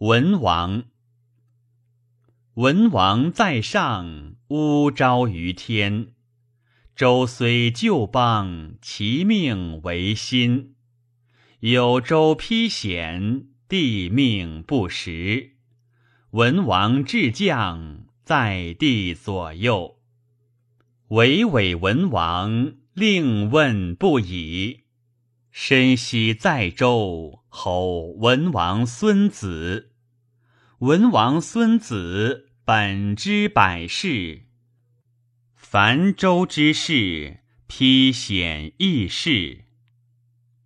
文王。文王在上，乌昭于天。周虽旧邦，其命为新。有周披险，帝命不实。文王至将，在地左右。巍巍文王，令问不已。深息在周，吼文王孙子。文王孙子，本知百世。凡周之事，披险议事。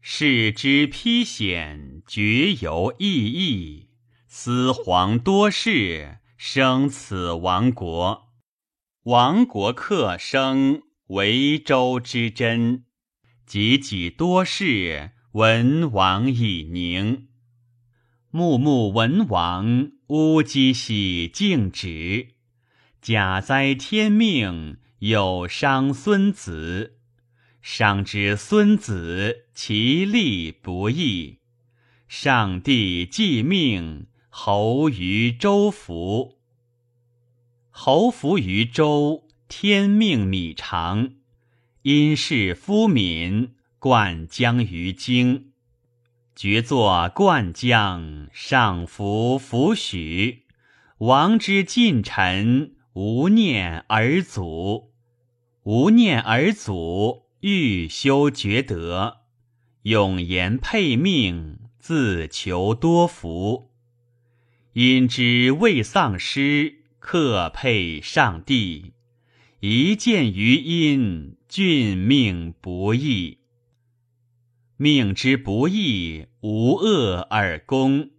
事之披险，绝有异议。思皇多事，生此亡国。亡国克生，为周之真。己己多事，文王以宁。穆穆文王，乌鸡喜敬止。假哉天命，有伤孙子。上之孙子，其力不易。上帝既命，侯于周服。侯服于周，天命米长。因是夫民，灌江于京。决作灌江，上服弗许。王之近臣，无念而祖。无念而祖，欲修厥德。永言配命，自求多福。因之未丧失，克配上帝。一见于殷，俊命不易。命之不易，无恶而功。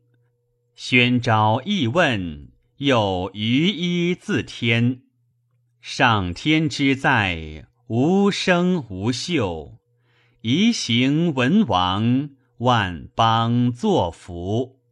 宣昭易问，有余一自天。上天之在，无生无秀。宜行文王，万邦作福。